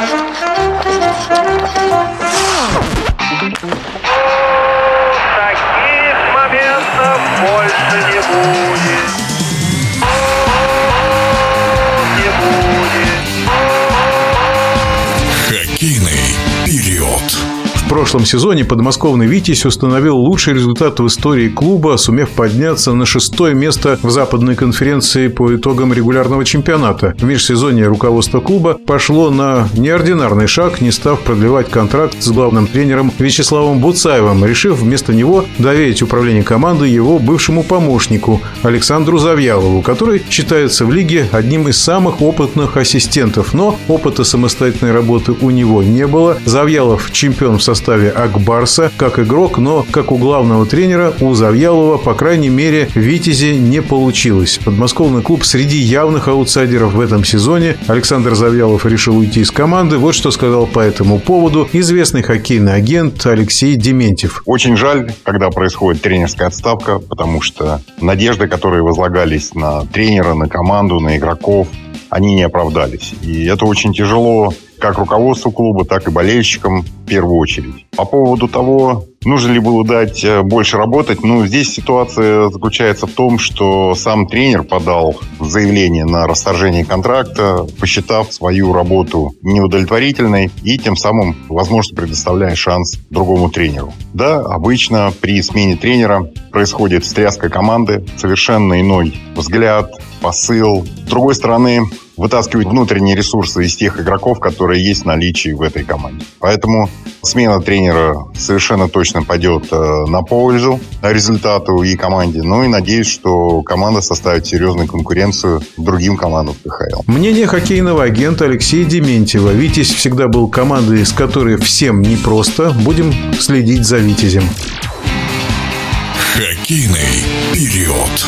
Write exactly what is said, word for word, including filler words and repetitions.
Таких моментов больше не будет. Не будет. Хоккейный период. В прошлом сезоне подмосковный «Витязь» установил лучший результат в истории клуба, сумев подняться на шестое место в Западной конференции по итогам регулярного чемпионата. В межсезонье руководство клуба пошло на неординарный шаг, не став продлевать контракт с главным тренером Вячеславом Буцаевым, решив вместо него доверить управление командой его бывшему помощнику Александру Завьялову, который считается в лиге одним из самых опытных ассистентов. Но опыта самостоятельной работы у него не было. Завьялов – чемпион в составе В составе Ак Барса как игрок, но как у главного тренера у Завьялова, по крайней мере, в «Витязе» не получилось. Подмосковный клуб среди явных аутсайдеров в этом сезоне. Александр Завьялов решил уйти из команды. Вот что сказал по этому поводу известный хоккейный агент Алексей Дементьев. Очень жаль, когда происходит тренерская отставка, потому что надежды, которые возлагались на тренера, на команду, на игроков, они не оправдались. И это очень тяжело как руководству клуба, так и болельщикам в первую очередь. По поводу того, нужно ли было дать больше работать, ну, здесь ситуация заключается в том, что сам тренер подал заявление на расторжение контракта, посчитав свою работу неудовлетворительной и тем самым, возможно, предоставляя шанс другому тренеру. Да, обычно при смене тренера происходит встряска команды, совершенно иной взгляд, посыл. С другой стороны, вытаскивать внутренние ресурсы из тех игроков, которые есть в наличии в этой команде. Поэтому смена тренера совершенно точно пойдет на пользу результату и команде. Ну и надеюсь, что команда составит серьезную конкуренцию другим командам в ка ха эл. Мнение хоккейного агента Алексея Дементьева. «Витязь» всегда был командой, с которой всем непросто. Будем следить за «Витязем». Хоккейный период.